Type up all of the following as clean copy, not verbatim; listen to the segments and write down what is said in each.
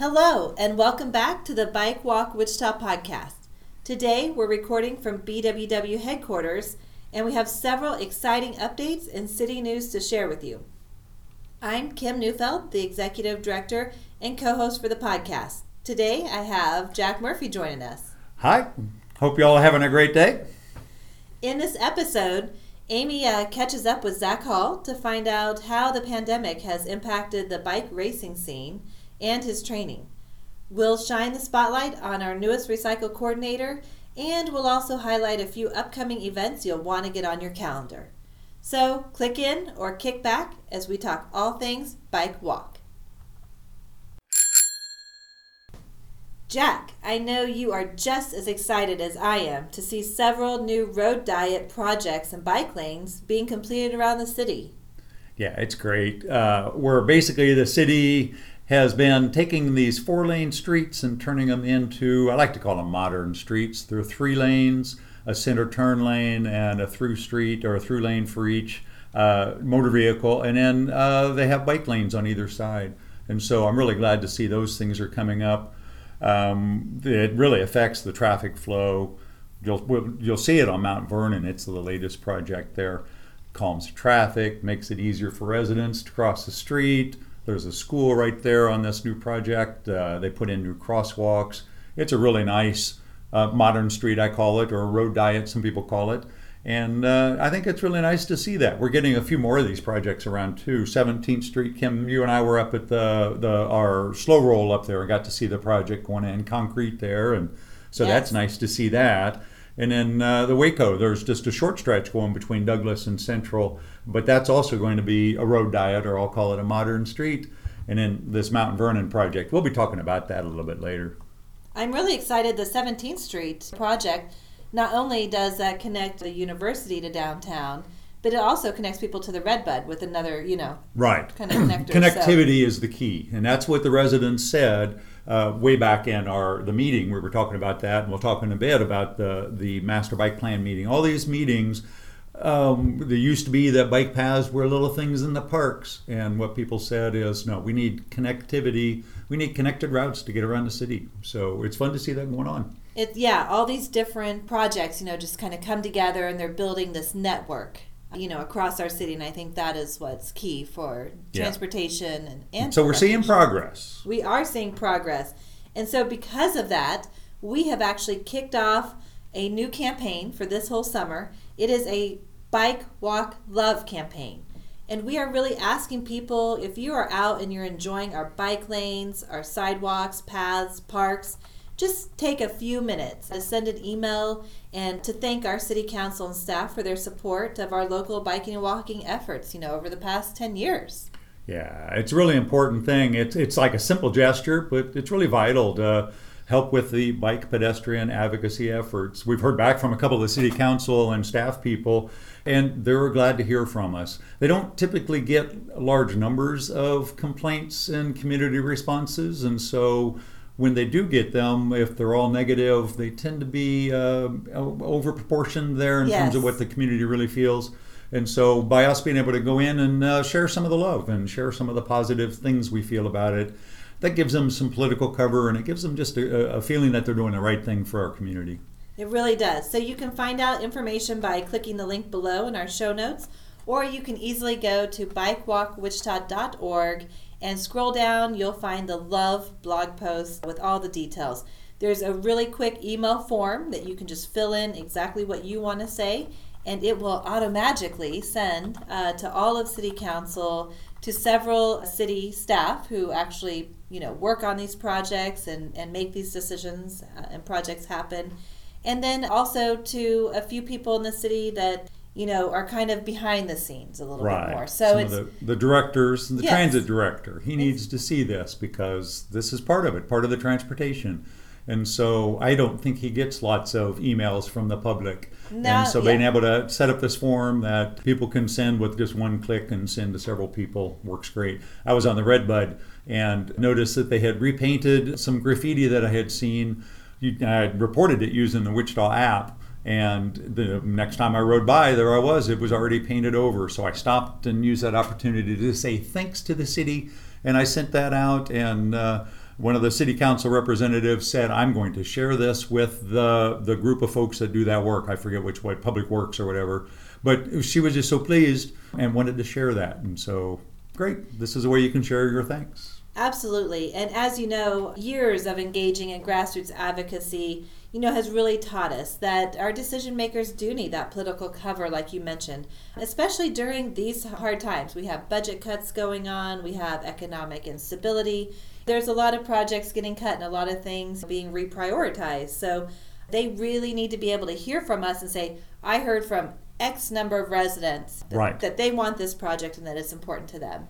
Hello, and welcome back to the Bike Walk Wichita podcast. Today, we're recording from BWW headquarters, and we have several exciting updates and city news to share with you. I'm Kim Neufeld, the Executive Director and co-host for the podcast. Today, I have Jack Murphy joining us. Hi. Hope you all are having a great day. In this episode, Amy catches up with Zach Hall to find out how the pandemic has impacted the bike racing scene and his training. We'll shine the spotlight on our newest Recycle Coordinator, and we'll also highlight a few upcoming events you'll want to get on your calendar. So click in or kick back as we talk all things Bike Walk. Jack, I know you are just as excited as I am to see several new road diet projects and bike lanes being completed around the city. Yeah, it's great. We're basically, the city has been taking these four-lane streets and turning them into, I like to call them modern streets. There are three lanes, a center turn lane, and a through street or a through lane for each motor vehicle. And then they have bike lanes on either side. And so I'm really glad to see those things are coming up. It really affects the traffic flow. You'll see it on Mount Vernon. It's the latest project there. Calms traffic, makes it easier for residents to cross the street. There's a school right there on this new project. They put in new crosswalks. It's a really nice modern street, I call it, or road diet, some people call it. And I think it's really nice to see that. We're getting a few more of these projects around too. 17th Street, Kim, you and I were up at our slow roll up there and got to see the project going in concrete there. And so yes, That's nice to see that. And then the Waco, there's just a short stretch going between Douglas and Central, but that's also going to be a road diet, or I'll call it a modern street. And then this Mount Vernon project, we'll be talking about that a little bit later. I'm really excited. The 17th Street project, not only does that connect the university to downtown, but it also connects people to the Redbud with another, right, kind of connector. Connectivity is the key, and that's what the residents said way back in the meeting. We were talking about that, and we'll talk in a bit about the master bike plan meeting. All these meetings, there used to be that bike paths were little things in the parks, and what people said is, no, we need connectivity. We need connected routes to get around the city. So it's fun to see that going on. All these different projects, just kind of come together, and they're building this network, across our city, and I think that is what's key for transportation and so we're seeing progress. We are seeing progress. And so because of that, we have actually kicked off a new campaign for this whole summer. It is a Bike Walk Love campaign. And we are really asking people, if you are out and you're enjoying our bike lanes, our sidewalks, paths, parks, just take a few minutes to send an email and to thank our city council and staff for their support of our local biking and walking efforts, over the past 10 years. Yeah, it's a really important thing. It's like a simple gesture, but it's really vital to help with the bike pedestrian advocacy efforts. We've heard back from a couple of the city council and staff people, and they're glad to hear from us. They don't typically get large numbers of complaints and community responses, and so when they do get them, if they're all negative, they tend to be over proportioned there in terms of what the community really feels. And so by us being able to go in and share some of the love and share some of the positive things we feel about it, that gives them some political cover, and it gives them just a feeling that they're doing the right thing for our community. It really does. So you can find out information by clicking the link below in our show notes, or you can easily go to bikewalkwichita.org and scroll down, you'll find the Love blog post with all the details. There's a really quick email form that you can just fill in exactly what you want to say, and it will automatically send to all of City Council, to several city staff who actually, work on these projects and make these decisions and projects happen. And then also to a few people in the city that are kind of behind the scenes a little bit more. So some of the directors, and the transit director, he needs to see this because this is part of it, part of the transportation. And so I don't think he gets lots of emails from the public. Being able to set up this form that people can send with just one click and send to several people works great. I was on the Redbud and noticed that they had repainted some graffiti that I had seen. I had reported it using the Wichita app. And the next time I rode by, there I was. It was already painted over. So I stopped and used that opportunity to say thanks to the city. And I sent that out. And One of the city council representatives said, I'm going to share this with the group of folks that do that work. I forget which way, Public Works or whatever. But she was just so pleased and wanted to share that. And so, great. This is a way you can share your thanks. Absolutely. And as you know, years of engaging in grassroots advocacy, you know, has really taught us that our decision makers do need that political cover, like you mentioned, especially during these hard times. We have budget cuts going on, we have economic instability. There's a lot of projects getting cut and a lot of things being reprioritized. So they really need to be able to hear from us and say, I heard from X number of residents that they want this project and that it's important to them.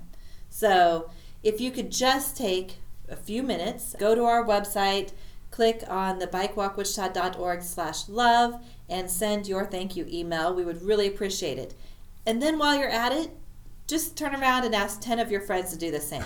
So if you could just take a few minutes, go to our website, click on the bikewalkwichita.org/love and send your thank you email. We would really appreciate it. And then while you're at it, just turn around and ask 10 of your friends to do the same.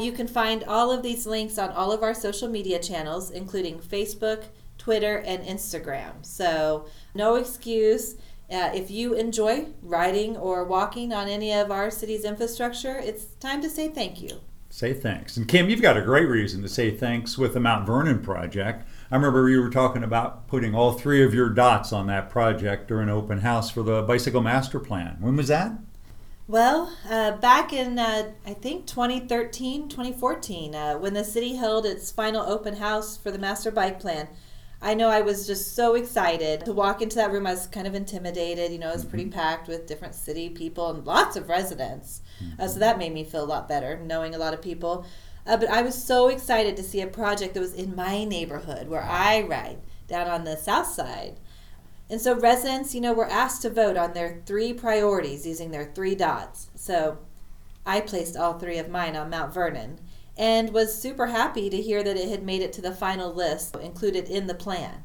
You can find all of these links on all of our social media channels, including Facebook, Twitter, and Instagram. So no excuse. If you enjoy riding or walking on any of our city's infrastructure, it's time to say thank you. Say thanks. And Kim, you've got a great reason to say thanks with the Mount Vernon project. I remember you were talking about putting all three of your dots on that project during an open house for the Bicycle Master Plan. When was that? Well, back in, I think, 2013, 2014, when the city held its final open house for the Master Bike Plan. I know I was just so excited to walk into that room. I was kind of intimidated. You know, it was pretty packed with different city people and lots of residents. So that made me feel a lot better, knowing a lot of people. But I was so excited to see a project that was in my neighborhood where I ride down on the south side. And so residents, you know, were asked to vote on their three priorities using their three dots. So I placed all three of mine on Mount Vernon, and was super happy to hear that it had made it to the final list included in the plan.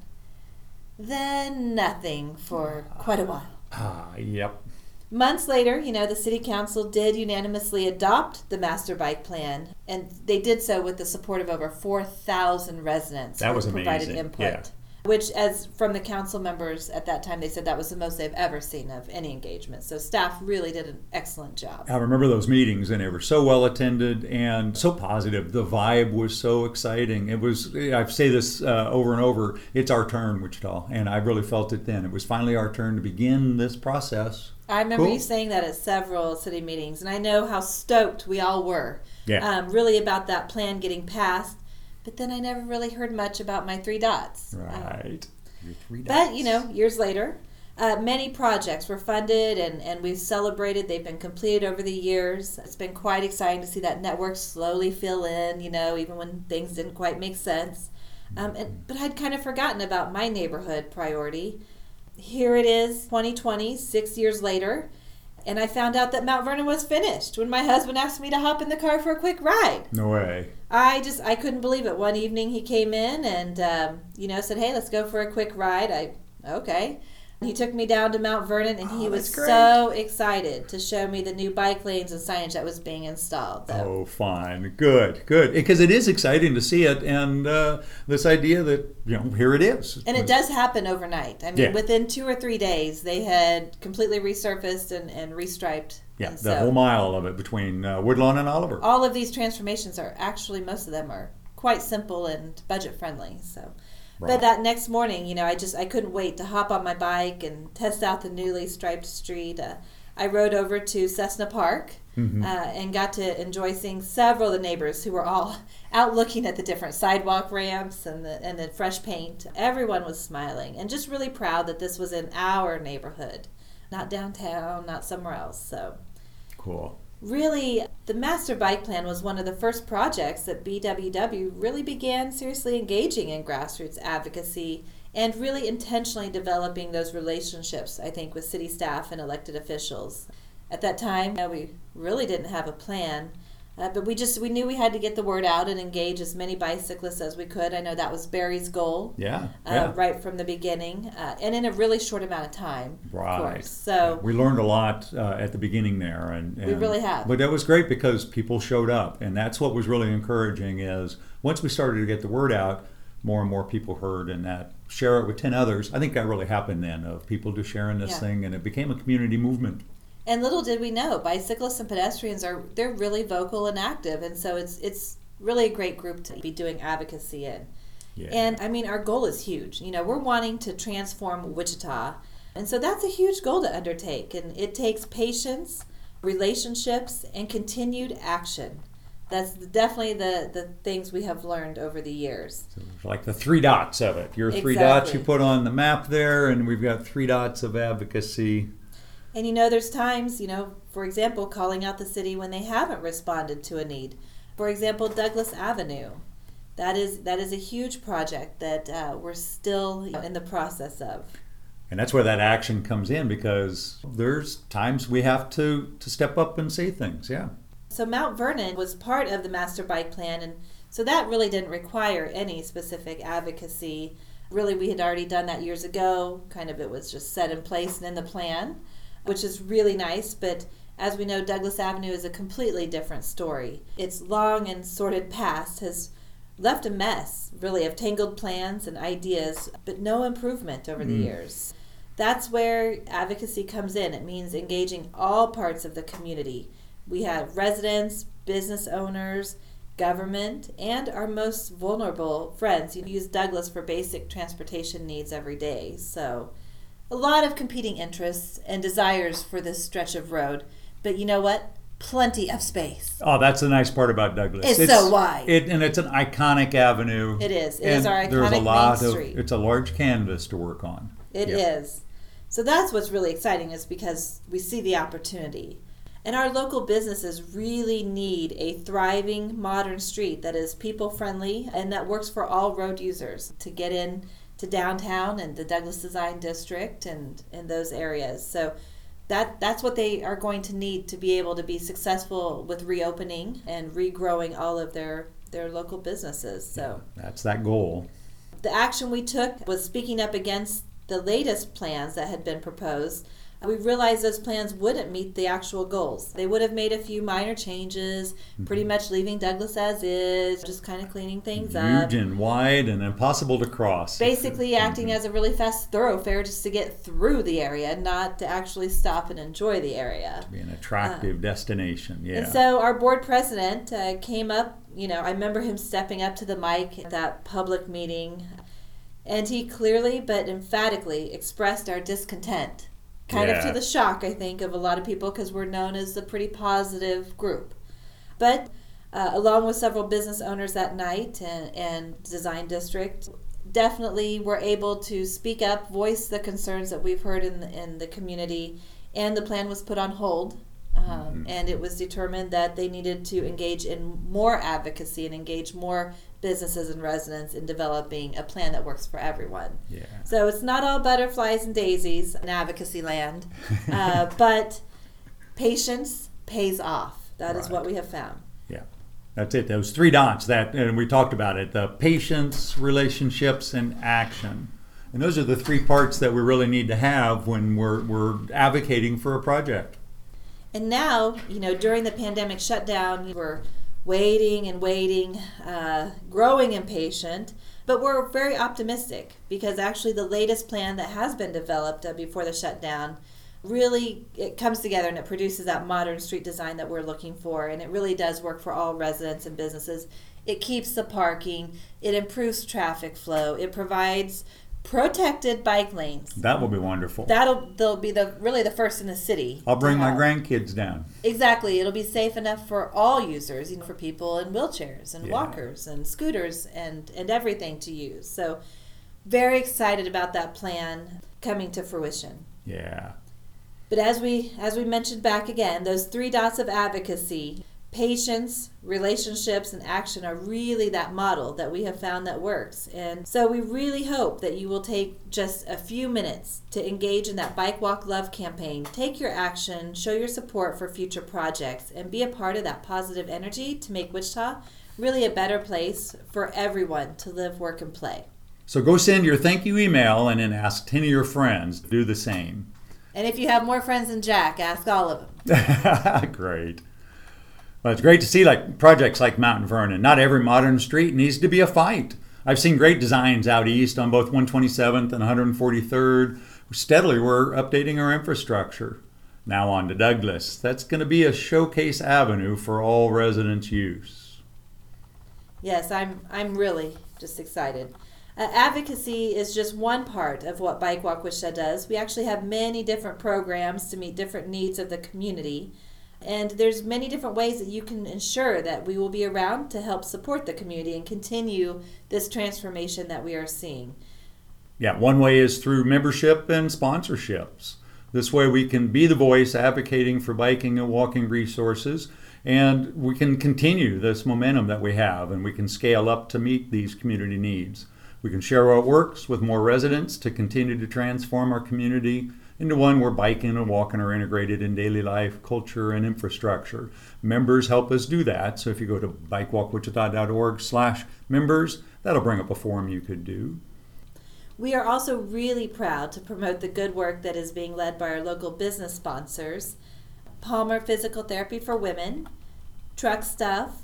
Then nothing for quite a while. Yep. Months later, you know, the City Council did unanimously adopt the Master Bike Plan, and they did so with the support of over 4,000 residents that was provided input. Yeah. Which, as from the council members at that time, they said that was the most they've ever seen of any engagement. So staff really did an excellent job. I remember those meetings, and they were so well attended and so positive. The vibe was so exciting. It was, I say this over and over, it's our turn, Wichita, and I really felt it then. It was finally our turn to begin this process. I remember you saying that at several city meetings, and I know how stoked we all were, really about that plan getting passed. But then I never really heard much about my three dots. Right. Your three dots. But, you know, years later, many projects were funded and we've celebrated. They've been completed over the years. It's been quite exciting to see that network slowly fill in, you know, even when things didn't quite make sense. But I'd kind of forgotten about my neighborhood priority. Here it is, 2020, 6 years later. And I found out that Mount Vernon was finished when my husband asked me to hop in the car for a quick ride. No way. I couldn't believe it. One evening he came in and, you know, said, hey, let's go for a quick ride. Okay. He took me down to Mount Vernon, and he was so excited to show me the new bike lanes and signage that was being installed. So. Oh, fine. Good. Because it is exciting to see it, and this idea that, you know, here it is. And it does happen overnight. I mean, within 2 or 3 days, they had completely resurfaced and restriped. Yeah, and the whole mile of it between Woodlawn and Oliver. All of these transformations are actually, most of them are quite simple and budget-friendly, so... Right. But that next morning, you know, I couldn't wait to hop on my bike and test out the newly striped street. I rode over to Cessna Park and got to enjoy seeing several of the neighbors who were all out looking at the different sidewalk ramps and the fresh paint. Everyone was smiling and just really proud that this was in our neighborhood, not downtown, not somewhere else. So cool. Really, the Master Bike Plan was one of the first projects that BWW really began seriously engaging in grassroots advocacy and really intentionally developing those relationships, I think, with city staff and elected officials. At that time, you know, we really didn't have a plan, but we knew we had to get the word out and engage as many bicyclists as we could. I know that was Barry's goal right from the beginning, and in a really short amount of time. Right. Of course. So we learned a lot at the beginning there. And we really have. But that was great because people showed up, and that's what was really encouraging is once we started to get the word out, more and more people heard and that share it with 10 others. I think that really happened then of people just sharing this thing, and it became a community movement. And little did we know, bicyclists and pedestrians they're really vocal and active, and so it's really a great group to be doing advocacy in. Yeah. And I mean, our goal is huge. You know, we're wanting to transform Wichita. And so that's a huge goal to undertake. And it takes patience, relationships, and continued action. That's definitely the things we have learned over the years. So like the three dots of it. Your three dots you put on the map there, and we've got three dots of advocacy. And you know, there's times, you know, for example, calling out the city when they haven't responded to a need. For example, Douglas Avenue. That is a huge project that we're still in the process of. And that's where that action comes in, because there's times we have to step up and see things, yeah. So Mount Vernon was part of the Master Bike Plan, and so that really didn't require any specific advocacy. Really, we had already done that years ago. Kind of it was just set in place and in the plan, which is really nice, but as we know, Douglas Avenue is a completely different story. Its long and sordid past has left a mess, really, of tangled plans and ideas, but no improvement over the years. That's where advocacy comes in. It means engaging all parts of the community. We have residents, business owners, government, and our most vulnerable friends who use Douglas for basic transportation needs every day. So a lot of competing interests and desires for this stretch of road. But you know what? Plenty of space. Oh, that's the nice part about Douglas. It's so wide. And it's an iconic avenue. It is. It is our iconic main street. It's a large canvas to work on. It is. So that's what's really exciting, is because we see the opportunity. And our local businesses really need a thriving modern street that is people-friendly and that works for all road users to get in to downtown and the Douglas Design District and those areas. So that's what they are going to need to be able to be successful with reopening and regrowing all of their local businesses. So that's that goal. The action we took was speaking up against the latest plans that had been proposed. We realized those plans wouldn't meet the actual goals. They would have made a few minor changes, pretty much leaving Douglas as is, just kind of cleaning things up. Huge and wide and impossible to cross. Basically acting as a really fast thoroughfare just to get through the area, not to actually stop and enjoy the area. To be an attractive destination, yeah. And so our board president came up, you know, I remember him stepping up to the mic at that public meeting, and he clearly but emphatically expressed our discontent. Kind of to the shock, I think, of a lot of people, because we're known as a pretty positive group. But along with several business owners that night and Design District, definitely were able to speak up, voice the concerns that we've heard in the community, and the plan was put on hold. And it was determined that they needed to engage in more advocacy and engage more businesses and residents in developing a plan that works for everyone. Yeah. So it's not all butterflies and daisies in advocacy land, but patience pays off. That is what we have found. Yeah, that's it. Those three dots, and we talked about it, the patience, relationships, and action. And those are the three parts that we really need to have when we're advocating for a project. And now, you know, during the pandemic shutdown, we're waiting and waiting, growing impatient, but we're very optimistic because actually the latest plan that has been developed before the shutdown, really it comes together and it produces that modern street design that we're looking for, and it really does work for all residents and businesses. It keeps the parking, it improves traffic flow, it provides protected bike lanes. That will be wonderful. They'll be the first in the city. I'll bring my grandkids down. Exactly. It'll be safe enough for all users, for people in wheelchairs and walkers and scooters and everything to use. So very excited about that plan coming to fruition. Yeah. But as we mentioned back again, those three dots of advocacy, patience, relationships, and action are really that model that we have found that works. And so we really hope that you will take just a few minutes to engage in that Bike Walk Love campaign. Take your action, show your support for future projects, and be a part of that positive energy to make Wichita really a better place for everyone to live, work, and play. So go send your thank you email and then ask 10 of your friends to do the same. And if you have more friends than Jack, ask all of them. Great. Well, it's great to see projects like Mount Vernon. Not every modern street needs to be a fight. I've seen great designs out east on both 127th and 143rd. Steadily, we're updating our infrastructure. Now on to Douglas. That's going to be a showcase avenue for all residents' use. Yes, I'm really just excited. Advocacy is just one part of what Bike Walk Wichita does. We actually have many different programs to meet different needs of the community. And there's many different ways that you can ensure that we will be around to help support the community and continue this transformation that we are seeing. Yeah, one way is through membership and sponsorships. This way we can be the voice advocating for biking and walking resources, and we can continue this momentum that we have, and we can scale up to meet these community needs. We can share what works with more residents to continue to transform our community into one where biking and walking are integrated in daily life, culture, and infrastructure. Members help us do that. So if you go to bikewalkwichita.org/members, that'll bring up a form you could do. We are also really proud to promote the good work that is being led by our local business sponsors, Palmer Physical Therapy for Women, Truck Stuff,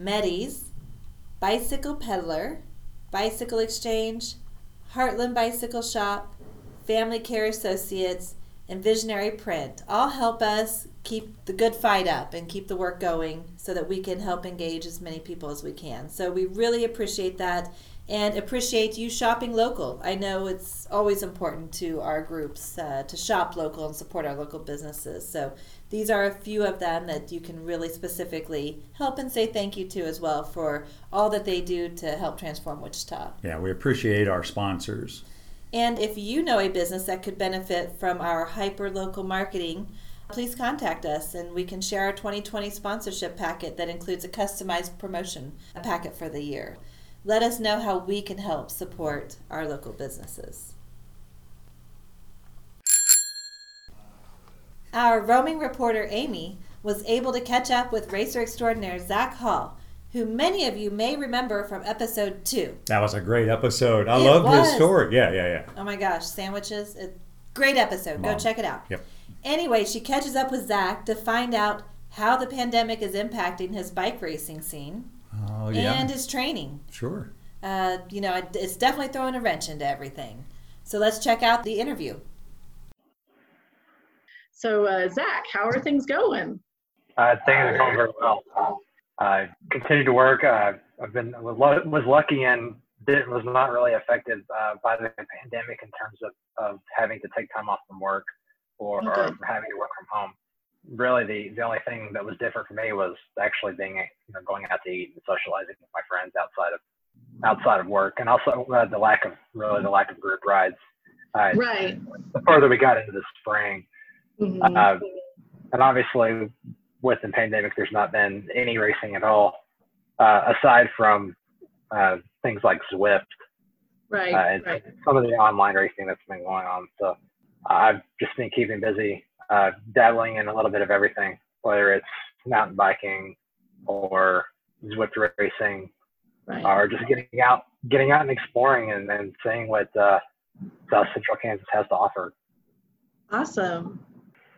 Medis, Bicycle Peddler, Bicycle Exchange, Heartland Bicycle Shop, Family Care Associates, and Visionary Print. All help us keep the good fight up and keep the work going so that we can help engage as many people as we can. So we really appreciate that and appreciate you shopping local. I know it's always important to our groups to shop local and support our local businesses. So these are a few of them that you can really specifically help and say thank you to as well for all that they do to help transform Wichita. Yeah, we appreciate our sponsors. And if you know a business that could benefit from our hyper-local marketing, please contact us and we can share our 2020 sponsorship packet that includes a customized promotion packet for the year. Let us know how we can help support our local businesses. Our roaming reporter, Amy, was able to catch up with racer extraordinaire Zach Hall, who many of you may remember from episode 2. That was a great episode. I loved his story. Yeah. Oh my gosh, sandwiches. Great episode. Go check it out. Yep. Anyway, she catches up with Zach to find out how the pandemic is impacting his bike racing scene. Oh, yeah. And his training. Sure. It's definitely throwing a wrench into everything. So let's check out the interview. So, Zach, how are things going? Things are going very well. I continue to work. I was lucky and was not really affected by the pandemic in terms of having to take time off from work or having to work from home. Really, the only thing that was different for me was actually being going out to eat and socializing with my friends outside of work, and also the lack of group rides. Right. The further we got into the spring, mm-hmm. And obviously with the pandemic, there's not been any racing at all, aside from things like Zwift, right. Some of the online racing that's been going on. So I've just been keeping busy. Dabbling in a little bit of everything, whether it's mountain biking or Zwift racing, or just getting out and exploring and seeing what South Central Kansas has to offer. Awesome.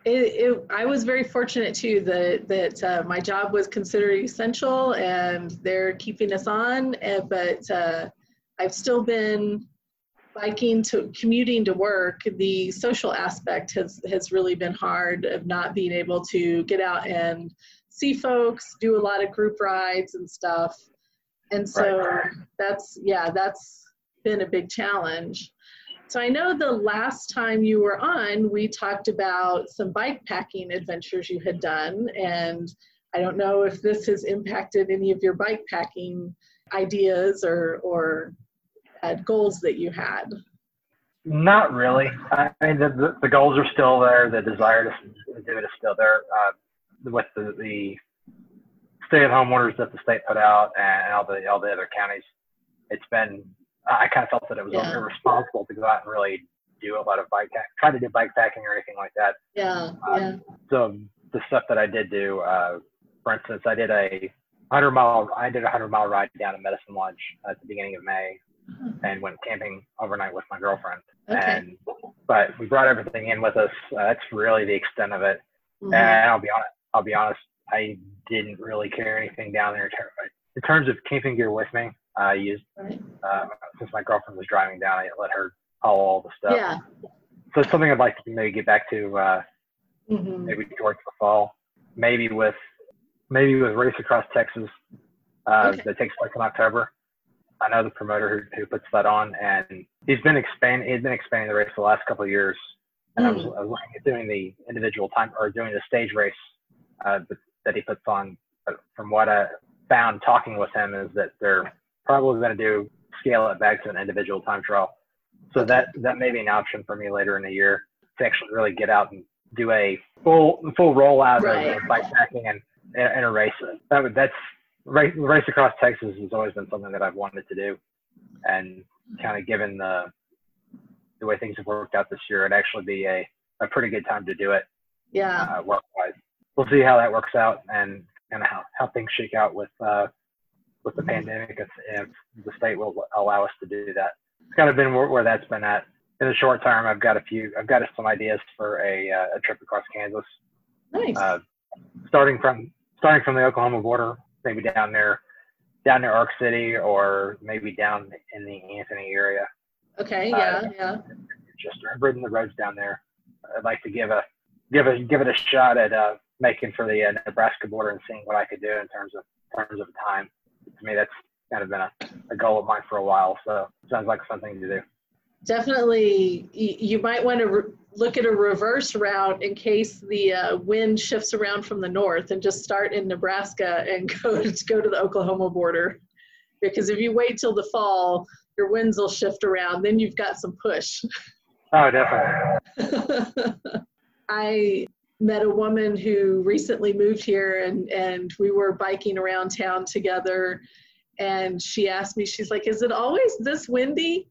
I was very fortunate too that my job was considered essential and they're keeping us on, but I've still been commuting to work. The social aspect has really been hard of not being able to get out and see folks, do a lot of group rides and stuff. And so that's been a big challenge. So I know the last time you were on, we talked about some bike packing adventures you had done. And I don't know if this has impacted any of your bike packing ideas or goals that you had? Not really. I mean, the goals are still there. The desire to do it is still there. With the stay-at-home orders that the state put out and all the other counties, it's been. I kind of felt that it was irresponsible to go out and really do a lot of bike packing or anything like that. Yeah. So the stuff that I did do, for instance, I did a 100-mile ride down to Medicine Lodge at the beginning of May. And went camping overnight with my girlfriend. Okay. But we brought everything in with us. That's really the extent of it. Mm-hmm. And I'll be honest. I didn't really carry anything down there in terms of camping gear with me. I used since my girlfriend was driving down, I let her haul all the stuff. Yeah. So it's something I'd like to maybe get back to maybe towards the fall, maybe with Race Across Texas. that takes place in October. I know the promoter who puts that on, and he's been expanding the race the last couple of years. And I was looking at doing the individual time or doing the stage race that he puts on. But from what I found talking with him is that they're probably going to scale it back to an individual time trial. So that may be an option for me later in the year to actually really get out and do a full rollout of bike packing and a race. Race Across Texas has always been something that I've wanted to do, and kind of given the way things have worked out this year, it'd actually be a pretty good time to do it. Yeah. Work-wise. We'll see how that works out and kind of how things shake out with the pandemic, if the state will allow us to do that. It's kind of been where that's been at. In the short term, I've got some ideas for a trip across Kansas. Nice. Starting from the Oklahoma border, maybe down near Ark City, or maybe down in the Anthony area. Okay. Yeah. Just ridden the roads down there. I'd like to give it a shot at making for the Nebraska border and seeing what I could do in terms of time. To me, that's kind of been a goal of mine for a while. So it sounds like something to do. Definitely, you might want to look at a reverse route in case the wind shifts around from the north, and just start in Nebraska and go to the Oklahoma border. Because if you wait till the fall, your winds will shift around. Then you've got some push. Oh, definitely. I met a woman who recently moved here, and we were biking around town together. And she asked me, she's like, "Is it always this windy?"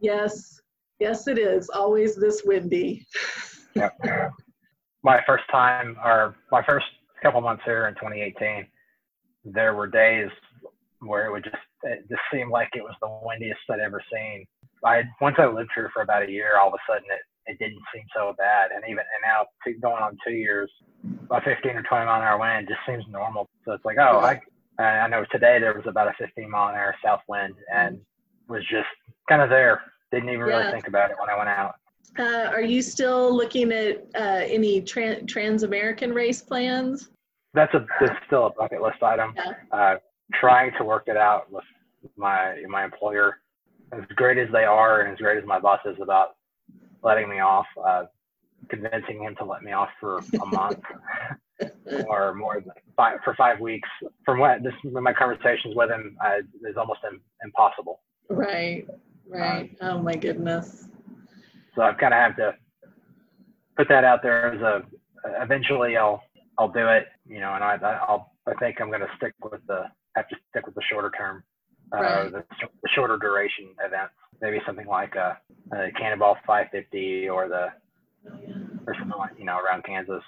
Yes, it is always this windy. Yep. My first couple months here in 2018, there were days where it just seemed like it was the windiest I'd ever seen. Once I lived here for about a year, all of a sudden it didn't seem so bad, and now going on 2 years, a 15 or 20 mile an hour wind just seems normal. So it's like, I know today there was about a 15 mile an hour south wind, and was just kind of there. Didn't even really think about it when I went out. Are you still looking at any Trans-American race plans? That's still a bucket list item. Yeah. Trying to work it out with my employer. As great as they are, and as great as my boss is about letting me off, convincing him to let me off for a month or more than 5 weeks. From my conversations with him, is almost impossible. Right. Oh my goodness. So I kind of have to put that out there as eventually I'll do it, and I think I'm going to have to stick with the shorter term, the shorter duration events, maybe something like a Cannonball 550 or or something like, around Kansas,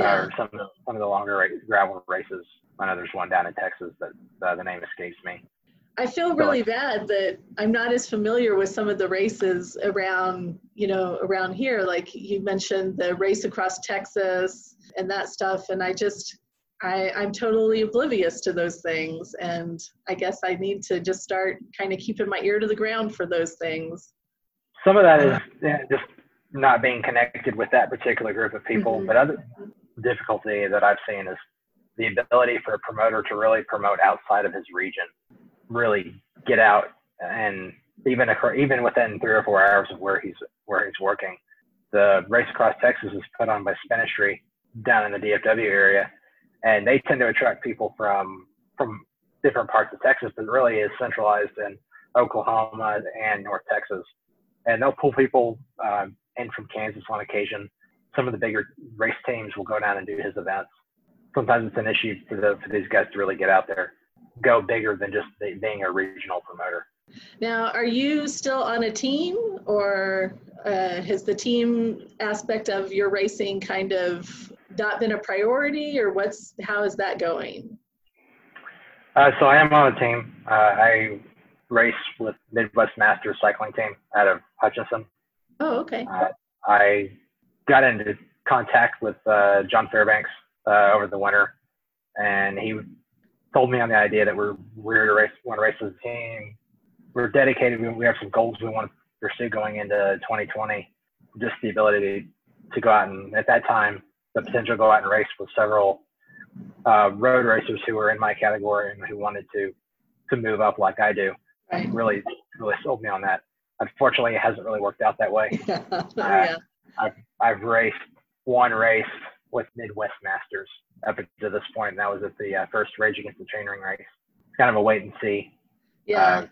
or some of the longer gravel races. I know there's one down in Texas that the name escapes me. I feel really bad that I'm not as familiar with some of the races around here. Like you mentioned the Race Across Texas and that stuff. And I'm totally oblivious to those things. And I guess I need to just start kind of keeping my ear to the ground for those things. Some of that is just not being connected with that particular group of people. Mm-hmm. But other difficulty that I've seen is the ability for a promoter to really promote outside of his region. Really get out, and even within 3 or 4 hours of where he's working. The Race Across Texas is put on by Spinistry down in the DFW area, and they tend to attract people from different parts of Texas, but really is centralized in Oklahoma and North Texas. And they'll pull people in from Kansas on occasion. Some of the bigger race teams will go down and do his events. Sometimes it's an issue for these guys to really get out there. Go bigger than just being a regional promoter. Now, are you still on a team, or has the team aspect of your racing kind of not been a priority, or how is that going? So I am on a team. I race with Midwest Masters Cycling Team out of Hutchinson. Oh, okay. I got into contact with John Fairbanks over the winter, and he told me on the idea that we want to race as a team. We're dedicated. We have some goals we want to pursue going into 2020. Just the ability to go out and, at that time, the potential to go out and race with several road racers who were in my category and who wanted to move up like I do. Right. Really sold me on that. Unfortunately, it hasn't really worked out that way. Yeah. I've raced one race with Midwest Masters up to this point, and that was at the first Rage Against the Chain Ring race. It's kind of a wait and see. Yeah.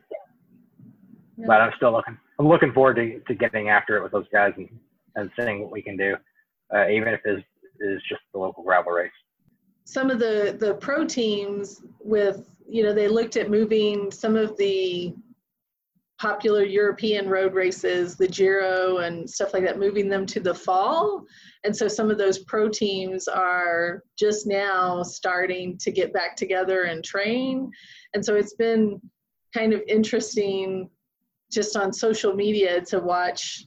But I'm still looking. I'm looking forward to getting after it with those guys and seeing what we can do, even if it is just the local gravel race. Some of the pro teams with, they looked at moving some of the popular European road races, the Giro and stuff like that, moving them to the fall. And so some of those pro teams are just now starting to get back together and train. And so it's been kind of interesting just on social media to watch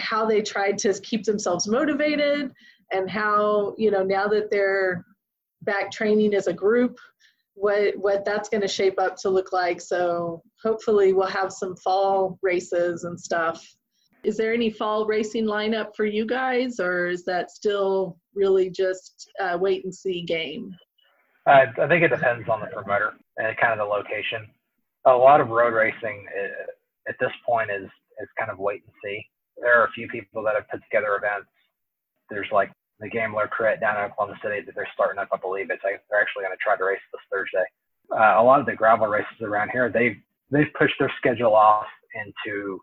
how they tried to keep themselves motivated and how, now that they're back training as a group, what that's going to shape up to look like. So hopefully we'll have some fall races and stuff. Is there any fall racing lineup for you guys, or is that still really just a wait and see game? I think it depends on the promoter and kind of the location. A lot of road racing at this point is kind of wait and see. There are a few people that have put together events. There's like the Gambler Crit down in Oklahoma City that they're starting up, I believe. They're actually going to try to race this Thursday. A lot of the gravel races around here, they've pushed their schedule off into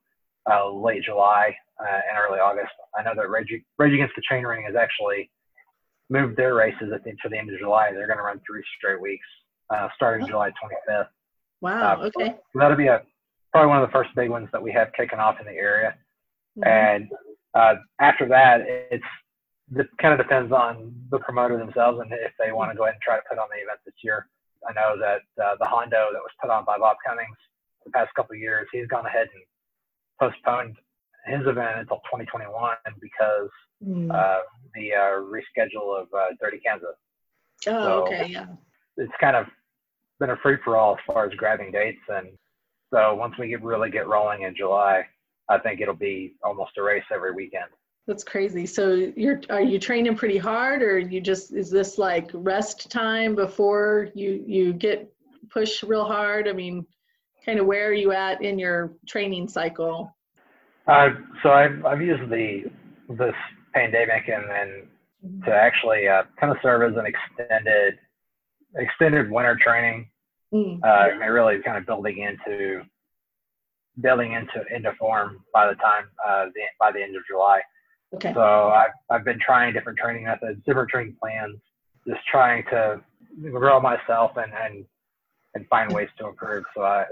late July and early August. I know that Rage Against the Chain Ring has actually moved their races, I think, to the end of July. They're going to run 3 straight weeks, starting July 25th. Wow, okay. So that'll be probably one of the first big ones that we have kicking off in the area. Mm-hmm. And after that, it kind of depends on the promoter themselves and if they want to go ahead and try to put on the event this year. I know that the Hondo that was put on by Bob Cummings the past couple of years, he's gone ahead and postponed his event until 2021 because the reschedule of Dirty Kansas. Oh, so okay, yeah. It's kind of been a free-for-all as far as grabbing dates. And so once we really get rolling in July, I think it'll be almost a race every weekend. That's crazy. So are you training pretty hard, or you just, is this like rest time before you get pushed real hard? I mean, kind of where are you at in your training cycle? So I've used this pandemic and to actually kind of serve as an extended winter training. And really kind of building into form by the time by the end of July. Okay. So I've been trying different training methods, different training plans, just trying to grow myself and find ways to improve. So I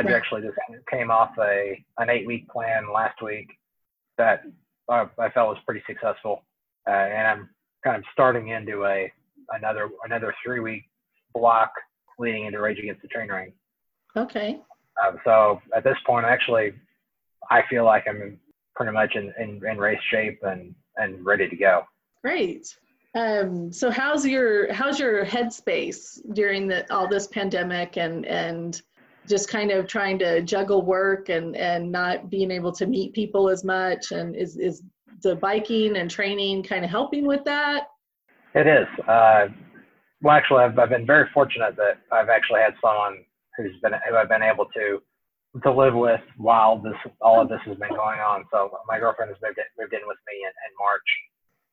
actually just came off an 8-week plan last week that I felt was pretty successful, and I'm kind of starting into another 3-week block leading into Rage Against the Chain Ring. Okay. So at this point, actually, I feel like I'm pretty much in race shape and ready to go. Great. So how's your headspace during all this pandemic and just kind of trying to juggle work and not being able to meet people as much? And is the biking and training kind of helping with that? It is. Well, actually, I've been very fortunate that I've actually had someone who I've been able to live with while all of this has been going on. So my girlfriend has moved in with me in March.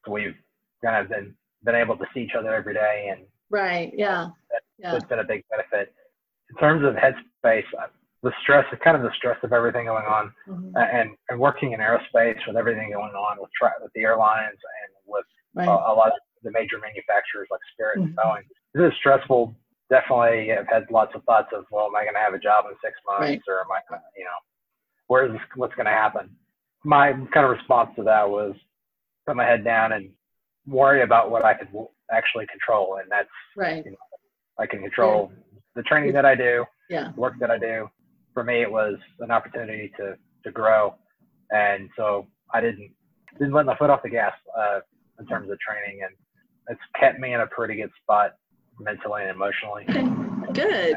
So we've kind of been able to see each other every day, and right, yeah, that's been a big benefit. In terms of headspace, the stress of everything going on, and working in aerospace with everything going on with the airlines and with a lot of the major manufacturers like Spirit and Boeing. This is stressful. Definitely have had lots of thoughts of, well, am I going to have a job in 6 months, or am I, what's going to happen? My kind of response to that was put my head down and worry about what I could actually control. And that's, I can control the training that I do, the work that I do. For me, it was an opportunity to grow. And so I didn't let my foot off the gas in terms of training. And it's kept me in a pretty good spot, mentally and emotionally. Good.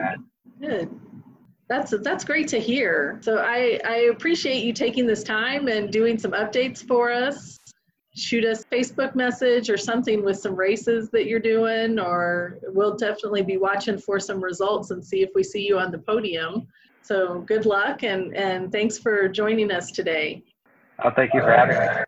That's great to hear. So I appreciate you taking this time and doing some updates for us, shoot us a Facebook message or something with some races that you're doing, or we'll definitely be watching for some results and see if we see you on the podium. So good luck, and thanks for joining us today. Oh, thank you for having me.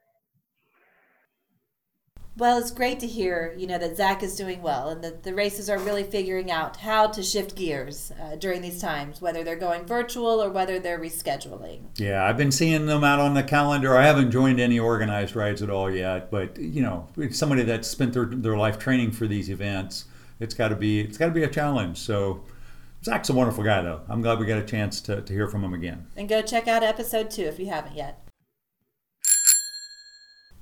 Well, it's great to hear, you know, that Zach is doing well and that the races are really figuring out how to shift gears during these times, whether they're going virtual or whether they're rescheduling. Yeah, I've been seeing them out on the calendar. I haven't joined any organized rides at all yet, but you know, if somebody that's spent their life training for these events, it's got to be a challenge. So Zach's a wonderful guy, though. I'm glad we got a chance to hear from him again. And go check out episode 2 if you haven't yet.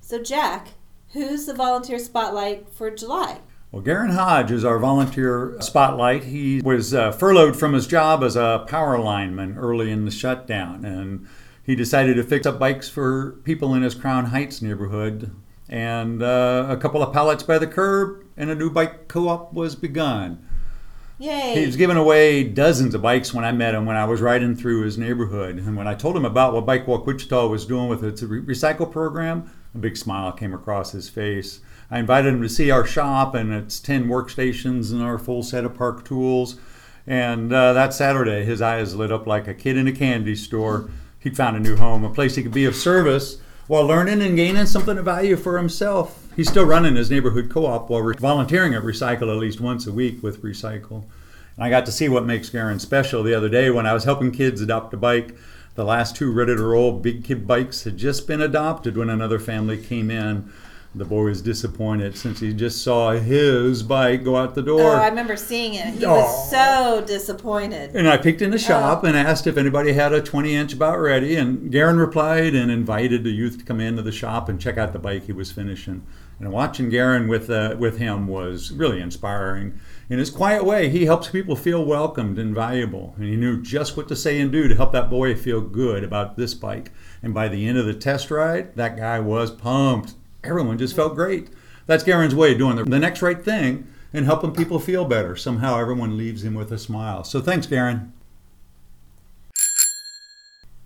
So Jack, who's the volunteer spotlight for July? Well, Garen Hodge is our volunteer spotlight. He was furloughed from his job as a power lineman early in the shutdown, and he decided to fix up bikes for people in his Crown Heights neighborhood. And a couple of pallets by the curb, and a new bike co-op was begun. Yay! He was giving away dozens of bikes when I met him when I was riding through his neighborhood. And when I told him about what Bike Walk Wichita was doing with its recycle program, a big smile came across his face. I invited him to see our shop and its 10 workstations and our full set of park tools. And that Saturday, his eyes lit up like a kid in a candy store. He'd found a new home, a place he could be of service while learning and gaining something of value for himself. He's still running his neighborhood co-op while volunteering at Recycle at least once a week with Recycle. And I got to see what makes Garen special the other day when I was helping kids adopt a bike. The last 2 ready-to-roll big kid bikes had just been adopted when another family came in. The boy was disappointed since he just saw his bike go out the door. Oh, I remember seeing it. He was so disappointed. And I peeked in the shop and asked if anybody had a 20-inch about ready, and Garen replied and invited the youth to come into the shop and check out the bike he was finishing. And watching Garen with him was really inspiring. In his quiet way, he helps people feel welcomed and valuable, and he knew just what to say and do to help that boy feel good about this bike. And by the end of the test ride, that guy was pumped. Everyone just felt great. That's Garen's way of doing the next right thing and helping people feel better. Somehow everyone leaves him with a smile. So thanks, Garen.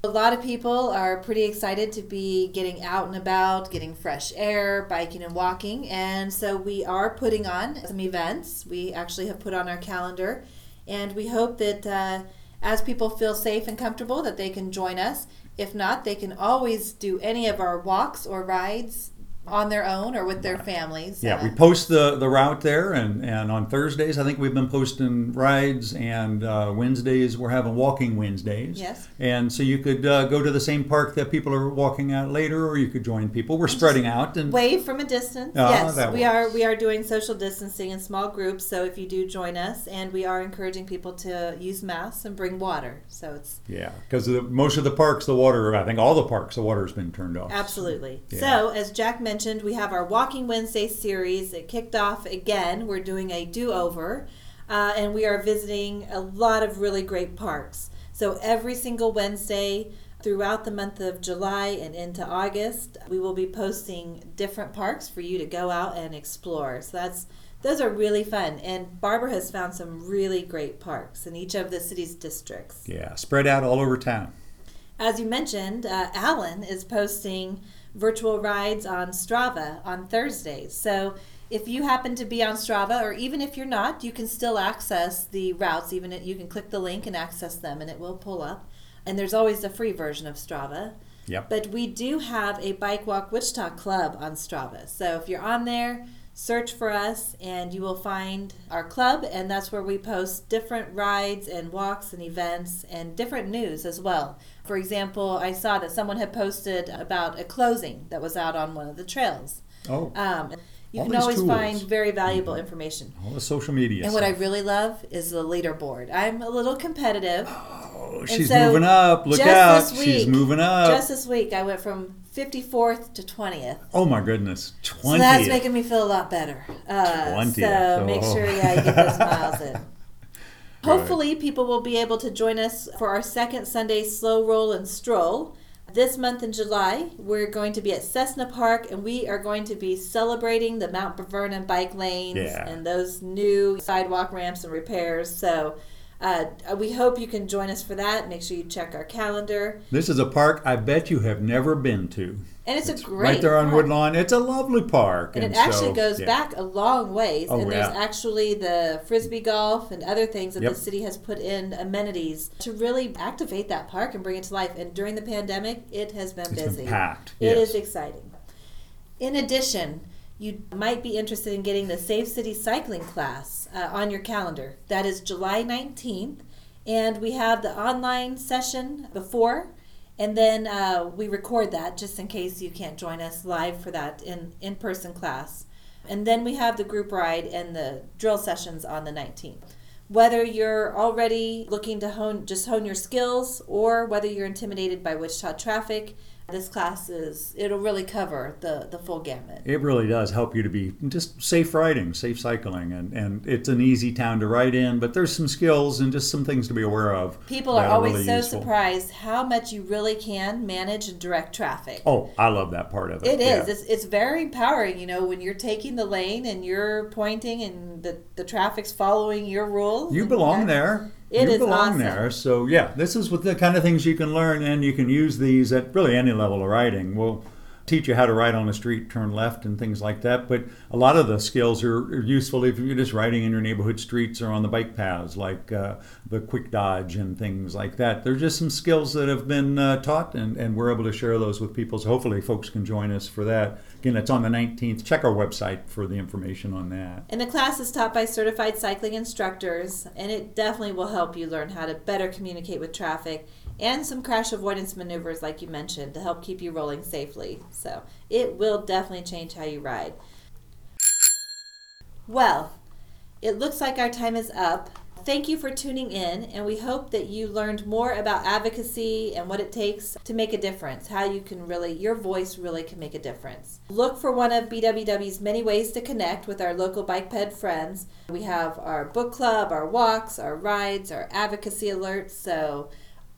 A lot of people are pretty excited to be getting out and about, getting fresh air, biking and walking. And so we are putting on some events. We actually have put on our calendar. And we hope that as people feel safe and comfortable that they can join us. If not, they can always do any of our walks or rides on their own or with their families. Yeah, we post the route there, and on Thursdays, I think we've been posting rides, and Wednesdays, we're having walking Wednesdays. Yes. And so you could go to the same park that people are walking at later, or you could join people. We're spreading out. And wave from a distance. Yes, we are doing social distancing in small groups, so if you do join us, and we are encouraging people to use masks and bring water. So it's... Yeah, because most of the parks, the water, I think all the parks, the water's been turned off. Absolutely. So, yeah. So as Jack mentioned, we have our Walking Wednesday series. It kicked off again. We're doing a do-over, and we are visiting a lot of really great parks. So every single Wednesday throughout the month of July and into August, we will be posting different parks for you to go out and explore. So those are really fun, and Barbara has found some really great parks in each of the city's districts. Yeah, spread out all over town. As you mentioned, Alan is posting virtual rides on Strava on Thursdays. So if you happen to be on Strava, or even if you're not, you can still access the routes. Even if you can click the link and access them, and it will pull up. And there's always a free version of Strava. Yep. But we do have a Bike Walk Wichita Club on Strava. So if you're on there, search for us, and you will find our club, and that's where we post different rides and walks and events and different news as well. For example, I saw that someone had posted about a closing that was out on one of the trails. Oh. You can always find very valuable information. All the social media and stuff. What I really love is the leaderboard. I'm a little competitive. Oh, she's moving up. Look out. She's moving up. Just this week, I went from 54th to 20th. Oh, my goodness. 20th. So that's making me feel a lot better. 20th. So make sure you get those miles in. Hopefully, people will be able to join us for our second Sunday Slow Roll and Stroll. This month in July, we're going to be at Cessna Park, and we are going to be celebrating the Mount Vernon bike lanes and those new sidewalk ramps and repairs. So We hope you can join us for that. Make sure you check our calendar. This is a park I bet you have never been to. And it's a great park. Right there on Woodlawn. It's a lovely park. And it actually goes back a long ways. Oh, and there's actually the Frisbee golf and other things that the city has put in amenities to really activate that park and bring it to life. And during the pandemic, it has been busy. It's been packed. It is exciting. In addition, you might be interested in getting the Safe City Cycling class on your calendar. That is July 19th. And we have the online session before. And then we record that just in case you can't join us live for that in-person class. And then we have the group ride and the drill sessions on the 19th. Whether you're already looking to hone your skills or whether you're intimidated by Wichita traffic, this class it'll really cover the full gamut. It really does help you to be just safe riding, safe cycling, and it's an easy town to ride in, but there's some skills and just some things to be aware of. People are always really so useful. Surprised how much you really can manage and direct traffic. Oh, I love that part of it. It is. Yeah. It's very empowering, when you're taking the lane and you're pointing and the traffic's following your rule. You belong there. You belong there. So, this is what the kind of things you can learn, and you can use these at really any level of riding. We'll teach you how to ride on the street, turn left, and things like that. But a lot of the skills are useful if you're just riding in your neighborhood streets or on the bike paths, like the quick dodge and things like that. There's just some skills that have been taught, and we're able to share those with people. So hopefully folks can join us for that. Again, it's on the 19th. Check our website for the information on that. And the class is taught by certified cycling instructors, and it definitely will help you learn how to better communicate with traffic and some crash avoidance maneuvers, like you mentioned, to help keep you rolling safely. So it will definitely change how you ride. Well, it looks like our time is up. Thank you for tuning in, and we hope that you learned more about advocacy and what it takes to make a difference, how you can your voice really can make a difference. Look for one of BWW's many ways to connect with our local bike ped friends. We have our book club, our walks, our rides, our advocacy alerts, so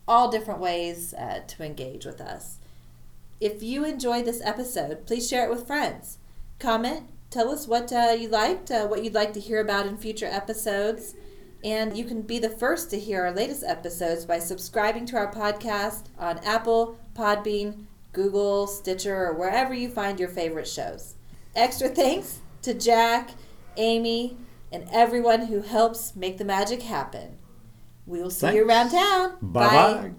all different ways to engage with us. If you enjoyed this episode, please share it with friends. Comment, tell us what you liked, what you'd like to hear about in future episodes. And you can be the first to hear our latest episodes by subscribing to our podcast on Apple, Podbean, Google, Stitcher, or wherever you find your favorite shows. Extra thanks to Jack, Amy, and everyone who helps make the magic happen. We will see you around town. Bye-bye. Bye.